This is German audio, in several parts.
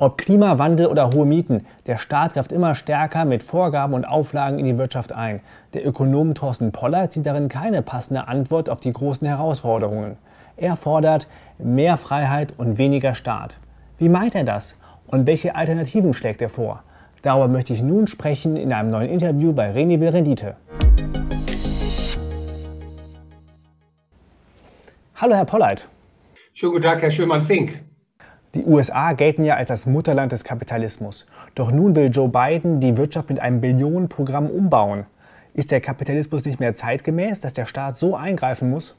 Ob Klimawandel oder hohe Mieten, der Staat greift immer stärker mit Vorgaben und Auflagen in die Wirtschaft ein. Der Ökonom Thorsten Polleit sieht darin keine passende Antwort auf die großen Herausforderungen. Er fordert mehr Freiheit und weniger Staat. Wie meint er das? Und welche Alternativen schlägt er vor? Darüber möchte ich nun sprechen in einem neuen Interview bei René Will Rendite. Hallo Herr Polleit. Schönen guten Tag, Herr Schönmann-Fink. Die USA gelten ja als das Mutterland des Kapitalismus. Doch nun will Joe Biden die Wirtschaft mit einem Billionenprogramm umbauen. Ist der Kapitalismus nicht mehr zeitgemäß, dass der Staat so eingreifen muss?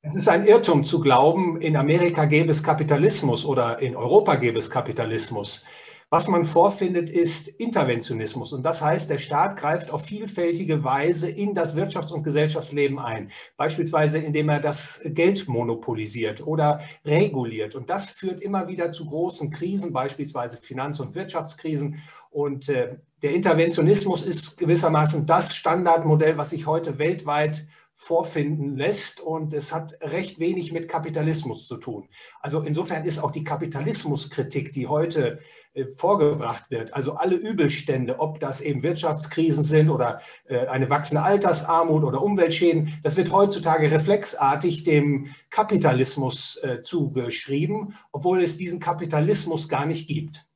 Es ist ein Irrtum zu glauben, in Amerika gäbe es Kapitalismus oder in Europa gäbe es Kapitalismus. Was man vorfindet, ist Interventionismus. Und das heißt, der Staat greift auf vielfältige Weise in das Wirtschafts- und Gesellschaftsleben ein. Beispielsweise, indem er das Geld monopolisiert oder reguliert. Und das führt immer wieder zu großen Krisen, beispielsweise Finanz- und Wirtschaftskrisen. Und der Interventionismus ist gewissermaßen das Standardmodell, was sich heute weltweit vorfinden lässt, und es hat recht wenig mit Kapitalismus zu tun. Also insofern ist auch die Kapitalismuskritik, die heute vorgebracht wird, also alle Übelstände, ob das eben Wirtschaftskrisen sind oder eine wachsende Altersarmut oder Umweltschäden, das wird heutzutage reflexartig dem Kapitalismus zugeschrieben, obwohl es diesen Kapitalismus gar nicht gibt.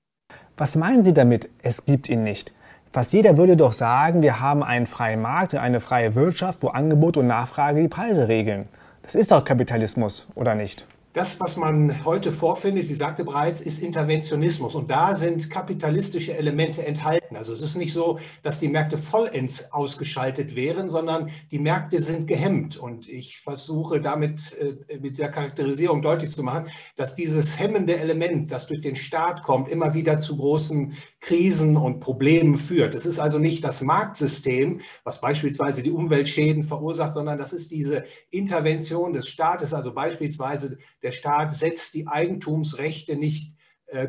Was meinen Sie damit, es gibt ihn nicht? Fast jeder würde doch sagen, wir haben einen freien Markt und eine freie Wirtschaft, wo Angebot und Nachfrage die Preise regeln. Das ist doch Kapitalismus, oder nicht? Das, was man heute vorfindet, Sie sagte bereits, ist Interventionismus, und da sind kapitalistische Elemente enthalten. Also es ist nicht so, dass die Märkte vollends ausgeschaltet wären, sondern die Märkte sind gehemmt, und ich versuche damit mit der Charakterisierung deutlich zu machen, dass dieses hemmende Element, das durch den Staat kommt, immer wieder zu großen Krisen und Problemen führt. Es ist also nicht das Marktsystem, was beispielsweise die Umweltschäden verursacht, sondern das ist diese Intervention des Staates, also beispielsweise der Staat setzt die Eigentumsrechte nicht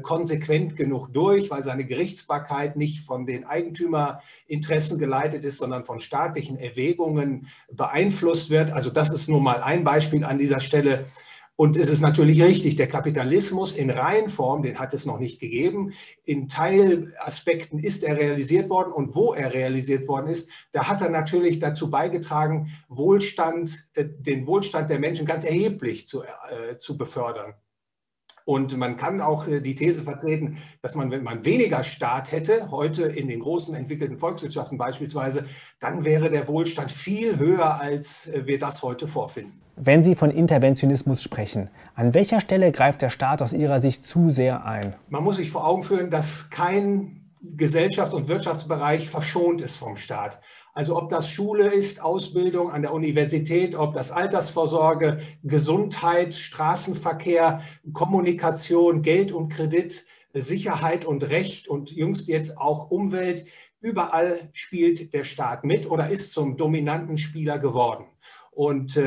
konsequent genug durch, weil seine Gerichtsbarkeit nicht von den Eigentümerinteressen geleitet ist, sondern von staatlichen Erwägungen beeinflusst wird. Also das ist nur mal ein Beispiel an dieser Stelle. Und es ist natürlich richtig, der Kapitalismus in Reinform, den hat es noch nicht gegeben. In Teilaspekten ist er realisiert worden, und wo er realisiert worden ist, da hat er natürlich dazu beigetragen, den Wohlstand der Menschen ganz erheblich zu befördern. Und man kann auch die These vertreten, dass man, wenn man weniger Staat hätte, heute in den großen entwickelten Volkswirtschaften beispielsweise, dann wäre der Wohlstand viel höher, als wir das heute vorfinden. Wenn Sie von Interventionismus sprechen, an welcher Stelle greift der Staat aus Ihrer Sicht zu sehr ein? Man muss sich vor Augen führen, dass kein Gesellschafts- und Wirtschaftsbereich verschont ist vom Staat. Also ob das Schule ist, Ausbildung an der Universität, ob das Altersvorsorge, Gesundheit, Straßenverkehr, Kommunikation, Geld und Kredit, Sicherheit und Recht und jüngst jetzt auch Umwelt, überall spielt der Staat mit oder ist zum dominanten Spieler geworden. Und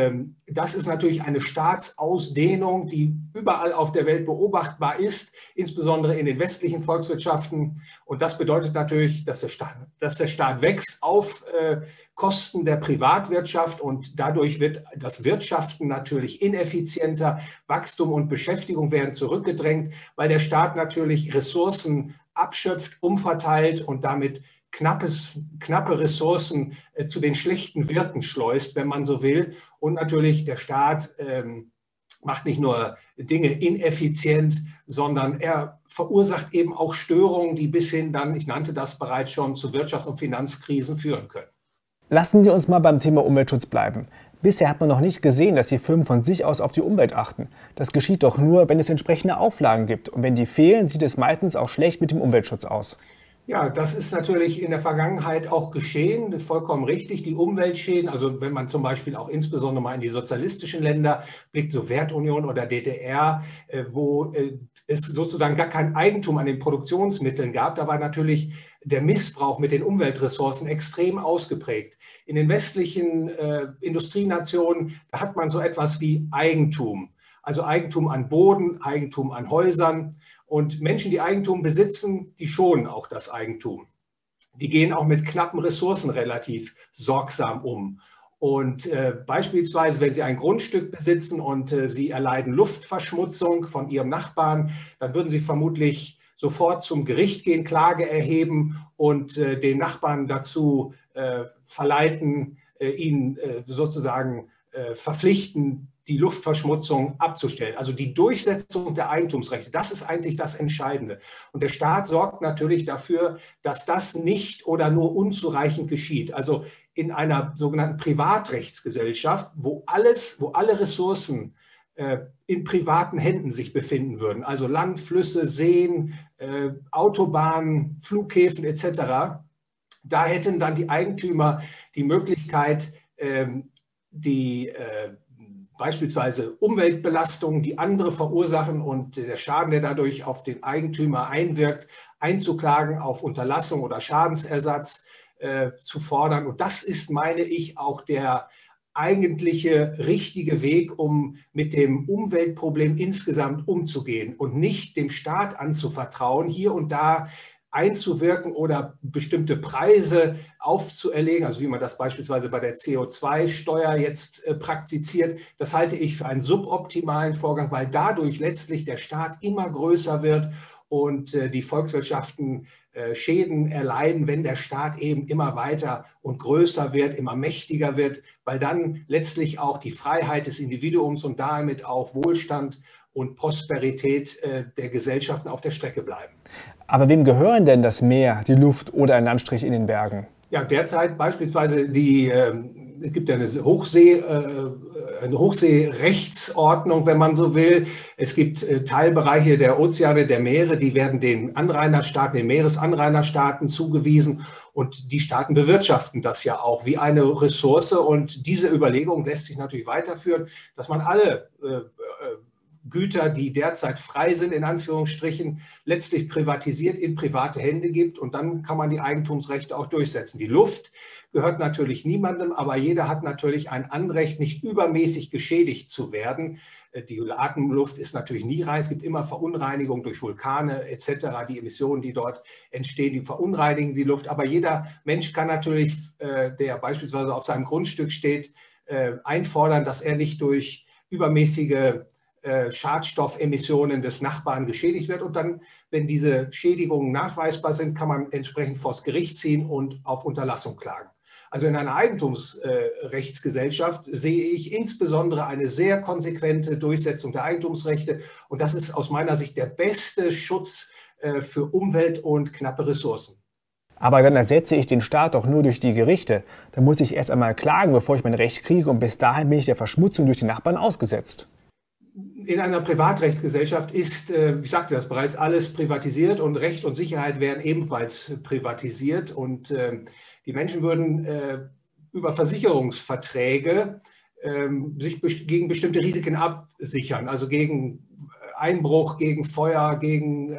das ist natürlich eine Staatsausdehnung, die überall auf der Welt beobachtbar ist, insbesondere in den westlichen Volkswirtschaften. Und das bedeutet natürlich, dass der Staat wächst auf Kosten der Privatwirtschaft, und dadurch wird das Wirtschaften natürlich ineffizienter. Wachstum und Beschäftigung werden zurückgedrängt, weil der Staat natürlich Ressourcen abschöpft, umverteilt und damit knappe Ressourcen zu den schlechten Wirten schleust, wenn man so will. Und natürlich der Staat macht nicht nur Dinge ineffizient, sondern er verursacht eben auch Störungen, die bis hin dann, ich nannte das bereits schon, zu Wirtschafts- und Finanzkrisen führen können. Lassen Sie uns mal beim Thema Umweltschutz bleiben. Bisher hat man noch nicht gesehen, dass die Firmen von sich aus auf die Umwelt achten. Das geschieht doch nur, wenn es entsprechende Auflagen gibt. Und wenn die fehlen, sieht es meistens auch schlecht mit dem Umweltschutz aus. Ja, das ist natürlich in der Vergangenheit auch geschehen, vollkommen richtig. Die Umweltschäden, also wenn man zum Beispiel auch insbesondere mal in die sozialistischen Länder blickt, Sowjetunion oder DDR, wo es sozusagen gar kein Eigentum an den Produktionsmitteln gab, da war natürlich der Missbrauch mit den Umweltressourcen extrem ausgeprägt. In den westlichen Industrienationen, da hat man so etwas wie Eigentum, also Eigentum an Boden, Eigentum an Häusern. Und Menschen, die Eigentum besitzen, die schonen auch das Eigentum. Die gehen auch mit knappen Ressourcen relativ sorgsam um. Und beispielsweise, wenn Sie ein Grundstück besitzen und Sie erleiden Luftverschmutzung von Ihrem Nachbarn, dann würden Sie vermutlich sofort zum Gericht gehen, Klage erheben und den Nachbarn dazu verleiten, ihn sozusagen verpflichten, die Luftverschmutzung abzustellen. Also die Durchsetzung der Eigentumsrechte, das ist eigentlich das Entscheidende. Und der Staat sorgt natürlich dafür, dass das nicht oder nur unzureichend geschieht. Also in einer sogenannten Privatrechtsgesellschaft, wo alle Ressourcen in privaten Händen sich befinden würden, also Land, Flüsse, Seen, Autobahnen, Flughäfen etc., da hätten dann die Eigentümer die Möglichkeit, die beispielsweise Umweltbelastungen, die andere verursachen und der Schaden, der dadurch auf den Eigentümer einwirkt, einzuklagen, auf Unterlassung oder Schadensersatz zu fordern. Und das ist, meine ich, auch der eigentliche richtige Weg, um mit dem Umweltproblem insgesamt umzugehen und nicht dem Staat anzuvertrauen, hier und da einzuwirken oder bestimmte Preise aufzuerlegen, also wie man das beispielsweise bei der CO2-Steuer jetzt praktiziert. Das halte ich für einen suboptimalen Vorgang, weil dadurch letztlich der Staat immer größer wird und die Volkswirtschaften Schäden erleiden, wenn der Staat eben immer weiter und größer wird, immer mächtiger wird, weil dann letztlich auch die Freiheit des Individuums und damit auch Wohlstand und Prosperität der Gesellschaften auf der Strecke bleiben. Aber wem gehören denn das Meer, die Luft oder ein Landstrich in den Bergen? Ja, derzeit beispielsweise es gibt ja eine Hochseerechtsordnung, wenn man so will. Es gibt Teilbereiche der Ozeane, der Meere, die werden den Anrainerstaaten, den Meeresanrainerstaaten zugewiesen. Und die Staaten bewirtschaften das ja auch wie eine Ressource. Und diese Überlegung lässt sich natürlich weiterführen, dass man alle Güter, die derzeit frei sind, in Anführungsstrichen, letztlich privatisiert in private Hände gibt. Und dann kann man die Eigentumsrechte auch durchsetzen. Die Luft gehört natürlich niemandem, aber jeder hat natürlich ein Anrecht, nicht übermäßig geschädigt zu werden. Die Atemluft ist natürlich nie rein. Es gibt immer Verunreinigungen durch Vulkane etc., die Emissionen, die dort entstehen, die verunreinigen die Luft. Aber jeder Mensch kann natürlich, der beispielsweise auf seinem Grundstück steht, einfordern, dass er nicht durch übermäßige Schadstoffemissionen des Nachbarn geschädigt wird. Und dann, wenn diese Schädigungen nachweisbar sind, kann man entsprechend vors Gericht ziehen und auf Unterlassung klagen. Also in einer Eigentumsrechtsgesellschaft sehe ich insbesondere eine sehr konsequente Durchsetzung der Eigentumsrechte. Und das ist aus meiner Sicht der beste Schutz für Umwelt und knappe Ressourcen. Aber dann ersetze ich den Staat doch nur durch die Gerichte. Dann muss ich erst einmal klagen, bevor ich mein Recht kriege. Und bis dahin bin ich der Verschmutzung durch die Nachbarn ausgesetzt. In einer Privatrechtsgesellschaft ist, ich sagte das bereits, alles privatisiert und Recht und Sicherheit werden ebenfalls privatisiert. Und die Menschen würden über Versicherungsverträge sich gegen bestimmte Risiken absichern, also gegen Einbruch, gegen Feuer, gegen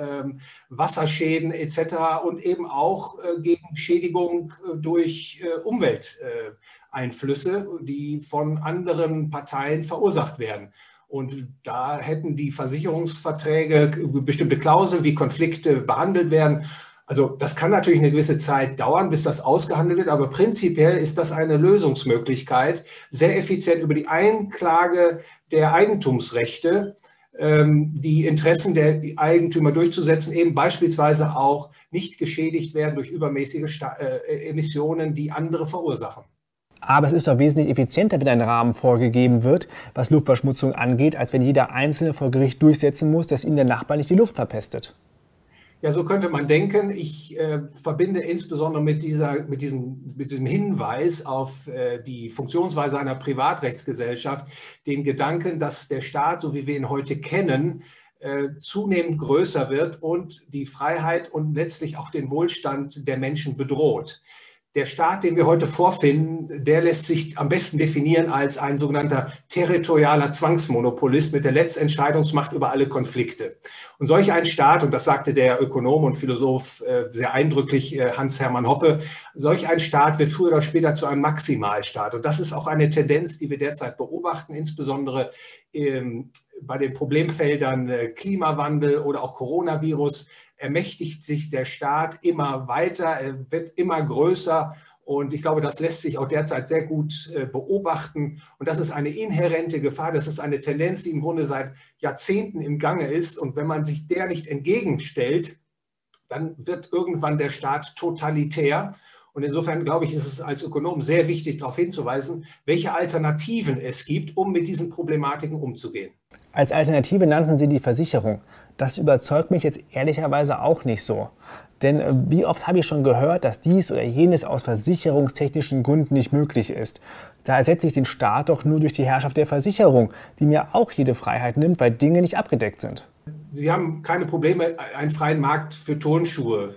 Wasserschäden etc. und eben auch gegen Schädigung durch Umwelteinflüsse, die von anderen Parteien verursacht werden. Und da hätten die Versicherungsverträge bestimmte Klauseln, wie Konflikte behandelt werden. Also das kann natürlich eine gewisse Zeit dauern, bis das ausgehandelt wird, aber prinzipiell ist das eine Lösungsmöglichkeit, sehr effizient über die Einklage der Eigentumsrechte die Interessen der Eigentümer durchzusetzen, eben beispielsweise auch nicht geschädigt werden durch übermäßige Emissionen, die andere verursachen. Aber es ist doch wesentlich effizienter, wenn ein Rahmen vorgegeben wird, was Luftverschmutzung angeht, als wenn jeder Einzelne vor Gericht durchsetzen muss, dass ihm der Nachbar nicht die Luft verpestet. Ja, so könnte man denken. Ich verbinde insbesondere mit diesem Hinweis auf die Funktionsweise einer Privatrechtsgesellschaft den Gedanken, dass der Staat, so wie wir ihn heute kennen, zunehmend größer wird und die Freiheit und letztlich auch den Wohlstand der Menschen bedroht. Der Staat, den wir heute vorfinden, der lässt sich am besten definieren als ein sogenannter territorialer Zwangsmonopolist mit der Letztentscheidungsmacht über alle Konflikte. Und solch ein Staat, und das sagte der Ökonom und Philosoph sehr eindrücklich Hans-Hermann Hoppe, solch ein Staat wird früher oder später zu einem Maximalstaat. Und das ist auch eine Tendenz, die wir derzeit beobachten, insbesondere bei den Problemfeldern Klimawandel oder auch Coronavirus. Ermächtigt sich der Staat immer weiter, er wird immer größer und ich glaube, das lässt sich auch derzeit sehr gut beobachten und das ist eine inhärente Gefahr, das ist eine Tendenz, die im Grunde seit Jahrzehnten im Gange ist und wenn man sich der nicht entgegenstellt, dann wird irgendwann der Staat totalitär. Und insofern, glaube ich, ist es als Ökonom sehr wichtig, darauf hinzuweisen, welche Alternativen es gibt, um mit diesen Problematiken umzugehen. Als Alternative nannten Sie die Versicherung. Das überzeugt mich jetzt ehrlicherweise auch nicht so. Denn wie oft habe ich schon gehört, dass dies oder jenes aus versicherungstechnischen Gründen nicht möglich ist. Da ersetze ich den Staat doch nur durch die Herrschaft der Versicherung, die mir auch jede Freiheit nimmt, weil Dinge nicht abgedeckt sind. Sie haben keine Probleme, einen freien Markt für Turnschuhe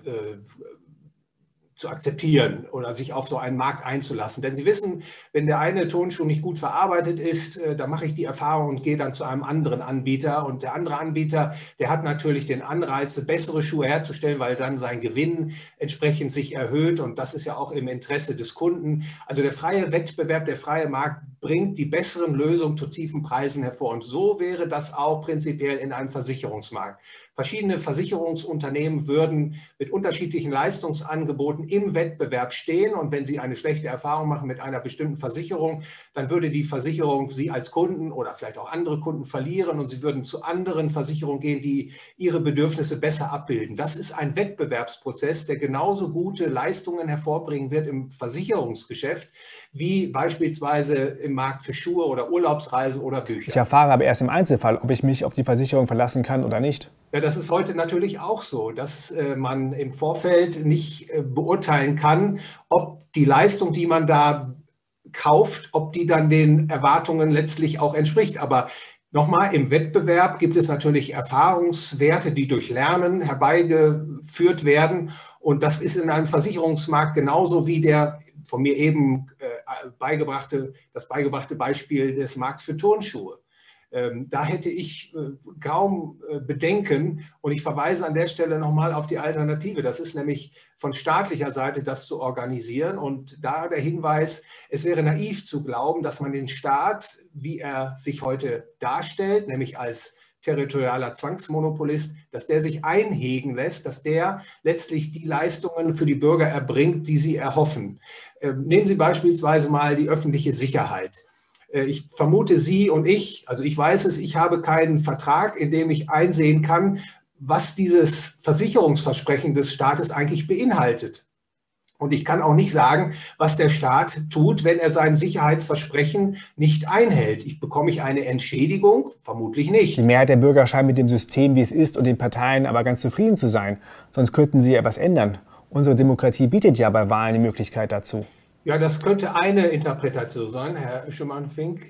zu akzeptieren oder sich auf so einen Markt einzulassen. Denn Sie wissen, wenn der eine Turnschuh nicht gut verarbeitet ist, dann mache ich die Erfahrung und gehe dann zu einem anderen Anbieter. Und der andere Anbieter, der hat natürlich den Anreiz, bessere Schuhe herzustellen, weil dann sein Gewinn entsprechend sich erhöht. Und das ist ja auch im Interesse des Kunden. Also der freie Wettbewerb, der freie Markt bringt die besseren Lösungen zu tiefen Preisen hervor. Und so wäre das auch prinzipiell in einem Versicherungsmarkt. Verschiedene Versicherungsunternehmen würden mit unterschiedlichen Leistungsangeboten im Wettbewerb stehen. Und wenn Sie eine schlechte Erfahrung machen mit einer bestimmten Versicherung, dann würde die Versicherung Sie als Kunden oder vielleicht auch andere Kunden verlieren und Sie würden zu anderen Versicherungen gehen, die Ihre Bedürfnisse besser abbilden. Das ist ein Wettbewerbsprozess, der genauso gute Leistungen hervorbringen wird im Versicherungsgeschäft wie beispielsweise im Markt für Schuhe oder Urlaubsreisen oder Bücher. Ich erfahre aber erst im Einzelfall, ob ich mich auf die Versicherung verlassen kann oder nicht. Ja, das ist heute natürlich auch so, dass man im Vorfeld nicht beurteilen kann, ob die Leistung, die man da kauft, ob die dann den Erwartungen letztlich auch entspricht. Aber nochmal, im Wettbewerb gibt es natürlich Erfahrungswerte, die durch Lernen herbeigeführt werden. Und das ist in einem Versicherungsmarkt genauso wie der von mir eben das beigebrachte Beispiel des Markts für Turnschuhe. Da hätte ich kaum Bedenken und ich verweise an der Stelle nochmal auf die Alternative. Das ist nämlich von staatlicher Seite das zu organisieren und da der Hinweis, es wäre naiv zu glauben, dass man den Staat, wie er sich heute darstellt, nämlich als territorialer Zwangsmonopolist, dass der sich einhegen lässt, dass der letztlich die Leistungen für die Bürger erbringt, die sie erhoffen. Nehmen Sie beispielsweise mal die öffentliche Sicherheit. Ich vermute, Sie und ich, also ich weiß es, ich habe keinen Vertrag, in dem ich einsehen kann, was dieses Versicherungsversprechen des Staates eigentlich beinhaltet. Und ich kann auch nicht sagen, was der Staat tut, wenn er sein Sicherheitsversprechen nicht einhält. Bekomme ich eine Entschädigung? Vermutlich nicht. Die Mehrheit der Bürger scheint mit dem System, wie es ist, und den Parteien aber ganz zufrieden zu sein. Sonst könnten sie ja was ändern. Unsere Demokratie bietet ja bei Wahlen die Möglichkeit dazu. Ja, das könnte eine Interpretation sein, Herr Schumann-Fink.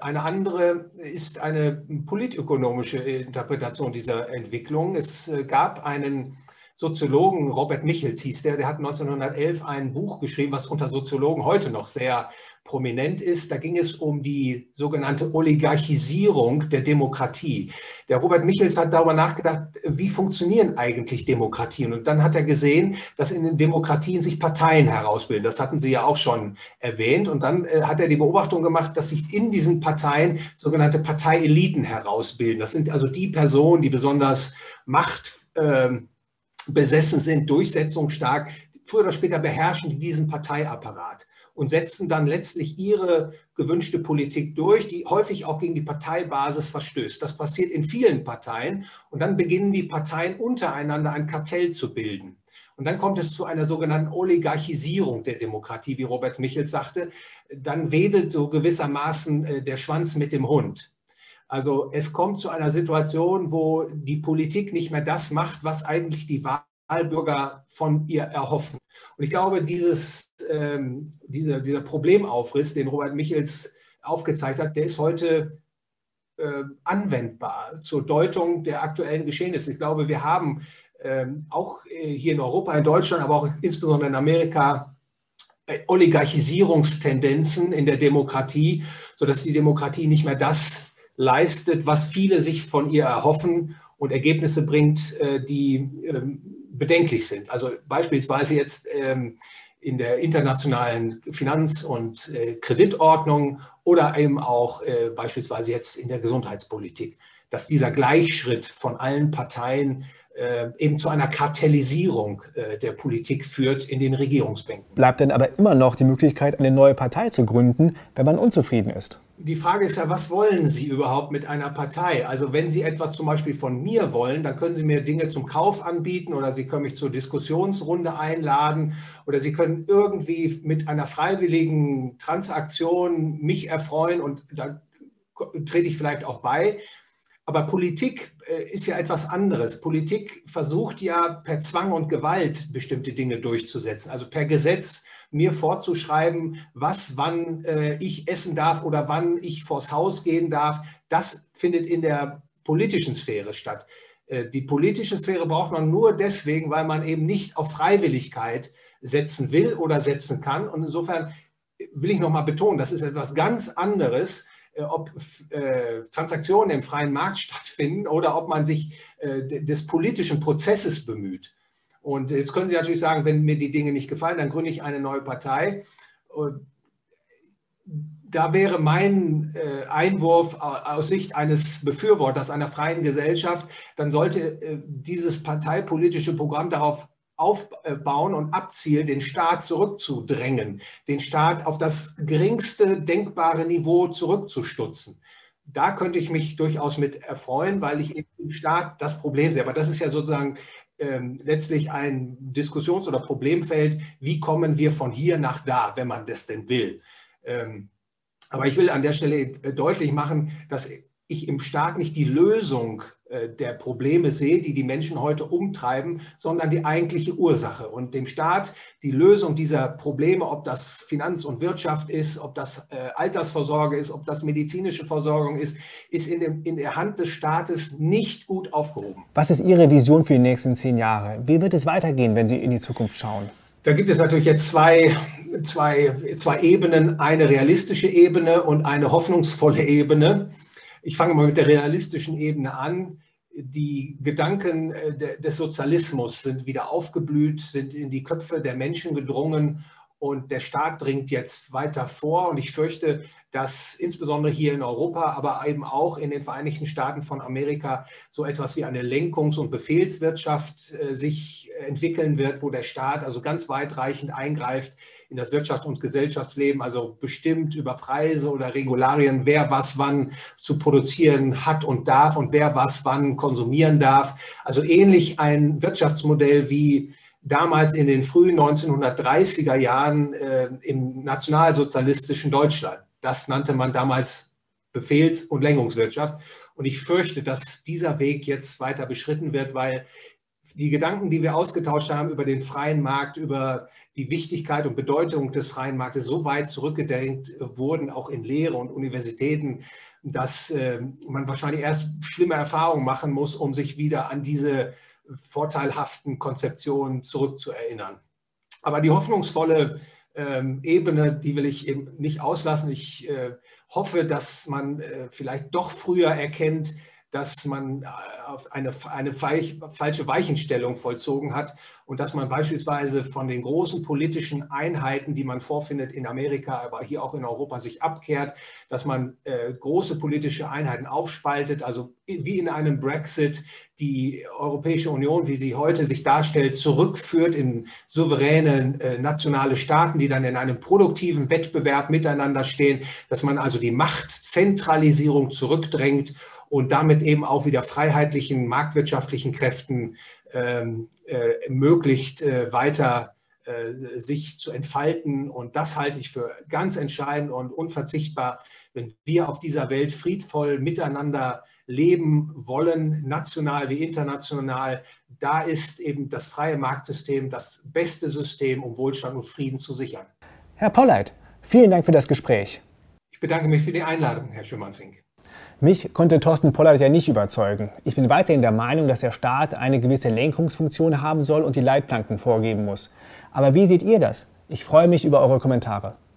Eine andere ist eine politökonomische Interpretation dieser Entwicklung. Es gab einen Soziologen, Robert Michels hieß der, der hat 1911 ein Buch geschrieben, was unter Soziologen heute noch sehr prominent ist. Da ging es um die sogenannte Oligarchisierung der Demokratie. Der Robert Michels hat darüber nachgedacht, wie funktionieren eigentlich Demokratien? Und dann hat er gesehen, dass in den Demokratien sich Parteien herausbilden. Das hatten Sie ja auch schon erwähnt. Und dann hat er die Beobachtung gemacht, dass sich in diesen Parteien sogenannte Parteieliten herausbilden. Das sind also die Personen, die besonders machtbesessen sind, durchsetzungsstark, früher oder später beherrschen die diesen Parteiapparat und setzen dann letztlich ihre gewünschte Politik durch, die häufig auch gegen die Parteibasis verstößt. Das passiert in vielen Parteien und dann beginnen die Parteien untereinander ein Kartell zu bilden. Und dann kommt es zu einer sogenannten Oligarchisierung der Demokratie, wie Robert Michels sagte. Dann wedelt so gewissermaßen der Schwanz mit dem Hund. Also es kommt zu einer Situation, wo die Politik nicht mehr das macht, was eigentlich die Wahlbürger von ihr erhoffen. Und ich glaube, dieser Problemaufriss, den Robert Michels aufgezeigt hat, der ist heute anwendbar zur Deutung der aktuellen Geschehnisse. Ich glaube, wir haben auch hier in Europa, in Deutschland, aber auch insbesondere in Amerika, Oligarchisierungstendenzen in der Demokratie, sodass die Demokratie nicht mehr das leistet, was viele sich von ihr erhoffen und Ergebnisse bringt, die bedenklich sind. Also beispielsweise jetzt in der internationalen Finanz- und Kreditordnung oder eben auch beispielsweise jetzt in der Gesundheitspolitik, dass dieser Gleichschritt von allen Parteien eben zu einer Kartellisierung der Politik führt in den Regierungsbänken. Bleibt denn aber immer noch die Möglichkeit, eine neue Partei zu gründen, wenn man unzufrieden ist? Die Frage ist ja, was wollen Sie überhaupt mit einer Partei? Also wenn Sie etwas zum Beispiel von mir wollen, dann können Sie mir Dinge zum Kauf anbieten oder Sie können mich zur Diskussionsrunde einladen oder Sie können irgendwie mit einer freiwilligen Transaktion mich erfreuen und dann trete ich vielleicht auch bei. Aber Politik ist ja etwas anderes. Politik versucht ja per Zwang und Gewalt bestimmte Dinge durchzusetzen. Also per Gesetz mir vorzuschreiben, was, wann ich essen darf oder wann ich vors Haus gehen darf. Das findet in der politischen Sphäre statt. Die politische Sphäre braucht man nur deswegen, weil man eben nicht auf Freiwilligkeit setzen will oder setzen kann. Und insofern will ich nochmal betonen, das ist etwas ganz anderes, ob Transaktionen im freien Markt stattfinden oder ob man sich des politischen Prozesses bemüht. Und jetzt können Sie natürlich sagen, wenn mir die Dinge nicht gefallen, dann gründe ich eine neue Partei. Da wäre mein Einwurf aus Sicht eines Befürworters einer freien Gesellschaft, dann sollte dieses parteipolitische Programm darauf aufbauen und abzielen, den Staat zurückzudrängen, den Staat auf das geringste denkbare Niveau zurückzustutzen. Da könnte ich mich durchaus mit erfreuen, weil ich im Staat das Problem sehe. Aber das ist ja sozusagen letztlich ein Diskussions- oder Problemfeld, wie kommen wir von hier nach da, wenn man das denn will. Aber ich will an der Stelle deutlich machen, dass ich im Staat nicht die Lösung der Probleme sehe, die die Menschen heute umtreiben, sondern die eigentliche Ursache. Und dem Staat die Lösung dieser Probleme, ob das Finanz- und Wirtschaft ist, ob das Altersvorsorge ist, ob das medizinische Versorgung ist, ist in der Hand des Staates nicht gut aufgehoben. Was ist Ihre Vision für die nächsten 10 Jahre? Wie wird es weitergehen, wenn Sie in die Zukunft schauen? Da gibt es natürlich jetzt zwei Ebenen, eine realistische Ebene und eine hoffnungsvolle Ebene. Ich fange mal mit der realistischen Ebene an. Die Gedanken des Sozialismus sind wieder aufgeblüht, sind in die Köpfe der Menschen gedrungen und der Staat dringt jetzt weiter vor. Und ich fürchte, dass insbesondere hier in Europa, aber eben auch in den Vereinigten Staaten von Amerika so etwas wie eine Lenkungs- und Befehlswirtschaft sich entwickeln wird, wo der Staat also ganz weitreichend eingreift in das Wirtschafts- und Gesellschaftsleben, also bestimmt über Preise oder Regularien, wer was wann zu produzieren hat und darf und wer was wann konsumieren darf. Also ähnlich ein Wirtschaftsmodell wie damals in den frühen 1930er Jahren im nationalsozialistischen Deutschland. Das nannte man damals Befehls- und Lenkungswirtschaft. Und ich fürchte, dass dieser Weg jetzt weiter beschritten wird, weil die Gedanken, die wir ausgetauscht haben über den freien Markt, über die Wichtigkeit und Bedeutung des freien Marktes, so weit zurückgedenkt wurden, auch in Lehre und Universitäten, dass man wahrscheinlich erst schlimme Erfahrungen machen muss, um sich wieder an diese vorteilhaften Konzeptionen zurückzuerinnern. Aber die hoffnungsvolle Ebene, die will ich eben nicht auslassen. Ich hoffe, dass man vielleicht doch früher erkennt, dass man auf eine falsche Weichenstellung vollzogen hat und dass man beispielsweise von den großen politischen Einheiten, die man vorfindet in Amerika, aber hier auch in Europa, sich abkehrt, dass man große politische Einheiten aufspaltet, also wie in einem Brexit die Europäische Union, wie sie heute sich darstellt, zurückführt in souveräne nationale Staaten, die dann in einem produktiven Wettbewerb miteinander stehen, dass man also die Machtzentralisierung zurückdrängt und damit eben auch wieder freiheitlichen, marktwirtschaftlichen Kräften ermöglicht, weiter sich zu entfalten. Und das halte ich für ganz entscheidend und unverzichtbar, wenn wir auf dieser Welt friedvoll miteinander leben wollen, national wie international. Da ist eben das freie Marktsystem das beste System, um Wohlstand und Frieden zu sichern. Herr Polleit, vielen Dank für das Gespräch. Ich bedanke mich für die Einladung, Herr Schümann-Fink. Mich konnte Thorsten Polleit ja nicht überzeugen. Ich bin weiterhin der Meinung, dass der Staat eine gewisse Lenkungsfunktion haben soll und die Leitplanken vorgeben muss. Aber wie seht ihr das? Ich freue mich über eure Kommentare.